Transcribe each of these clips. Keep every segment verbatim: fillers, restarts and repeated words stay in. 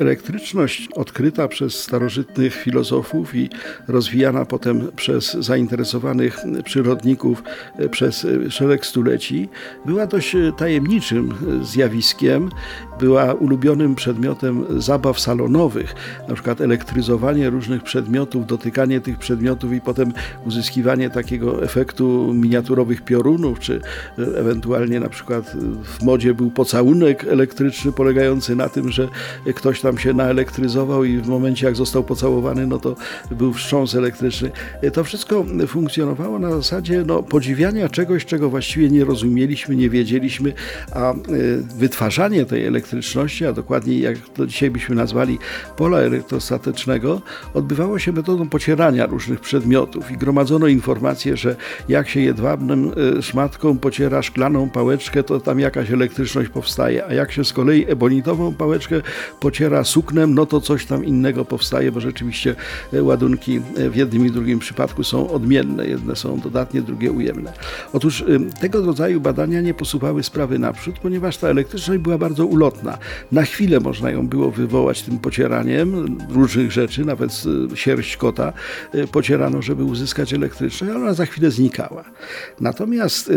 Elektryczność odkryta przez starożytnych filozofów i rozwijana potem przez zainteresowanych przyrodników przez szereg stuleci była dość tajemniczym zjawiskiem, była ulubionym przedmiotem zabaw salonowych, na przykład elektryzowanie różnych przedmiotów, dotykanie tych przedmiotów i potem uzyskiwanie takiego efektu miniaturowych piorunów, czy ewentualnie na przykład w modzie był pocałunek elektryczny polegający na tym, że ktoś tam się naelektryzował i w momencie jak został pocałowany, no to był wstrząs elektryczny. To wszystko funkcjonowało na zasadzie no, podziwiania czegoś, czego właściwie nie rozumieliśmy, nie wiedzieliśmy, a wytwarzanie tej elektryczności, a dokładniej jak to dzisiaj byśmy nazwali pola elektrostatycznego, odbywało się metodą pocierania różnych przedmiotów i gromadzono informacje, że jak się jedwabnym szmatką pociera szklaną pałeczkę, to tam jakaś elektryczność powstaje, a jak się z kolei ebonitową pałeczkę pociera suknem, no to coś tam innego powstaje, bo rzeczywiście ładunki w jednym i drugim przypadku są odmienne. Jedne są dodatnie, drugie ujemne. Otóż tego rodzaju badania nie posuwały sprawy naprzód, ponieważ ta elektryczność była bardzo ulotna. Na chwilę można ją było wywołać tym pocieraniem różnych rzeczy, nawet sierść kota pocierano, żeby uzyskać elektryczność, ale ona za chwilę znikała. Natomiast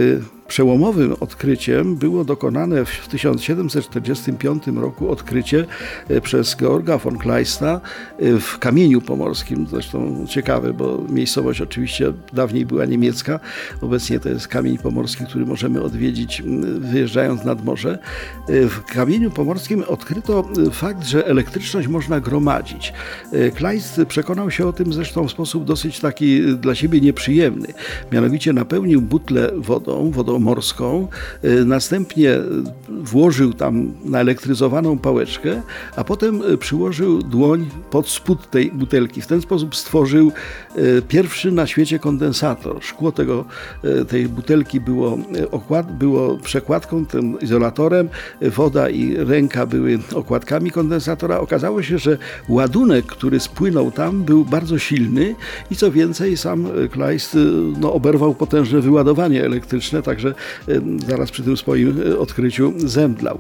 przełomowym odkryciem było dokonane w tysiąc siedemset czterdziestym piątym roku odkrycie przez Georga von Kleista w Kamieniu Pomorskim. Zresztą ciekawe, bo miejscowość oczywiście dawniej była niemiecka, obecnie to jest Kamień Pomorski, który możemy odwiedzić wyjeżdżając nad morze. W Kamieniu Pomorskim odkryto fakt, że elektryczność można gromadzić. Kleist przekonał się o tym zresztą w sposób dosyć taki dla siebie nieprzyjemny. Mianowicie napełnił butlę wodą, wodą morską, następnie włożył tam naelektryzowaną pałeczkę, a potem przyłożył dłoń pod spód tej butelki. W ten sposób stworzył pierwszy na świecie kondensator. Szkło tego, tej butelki było, okład, było przekładką, tym izolatorem. Woda i ręka były okładkami kondensatora. Okazało się, że ładunek, który spłynął tam, był bardzo silny i co więcej, sam Kleist no, oberwał potężne wyładowanie elektryczne, także zaraz przy tym swoim odkryciu zemdlał.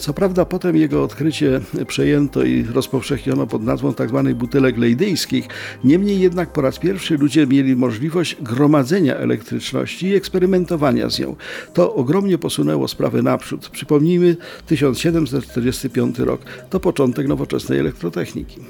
Co prawda potem jego odkrycie przejęto i rozpowszechniono pod nazwą tzw. butelek lejdyjskich. Niemniej jednak po raz pierwszy ludzie mieli możliwość gromadzenia elektryczności i eksperymentowania z nią. To ogromnie posunęło sprawę naprzód. Przypomnijmy, tysiąc siedemset czterdziesty piąty rok to początek nowoczesnej elektrotechniki.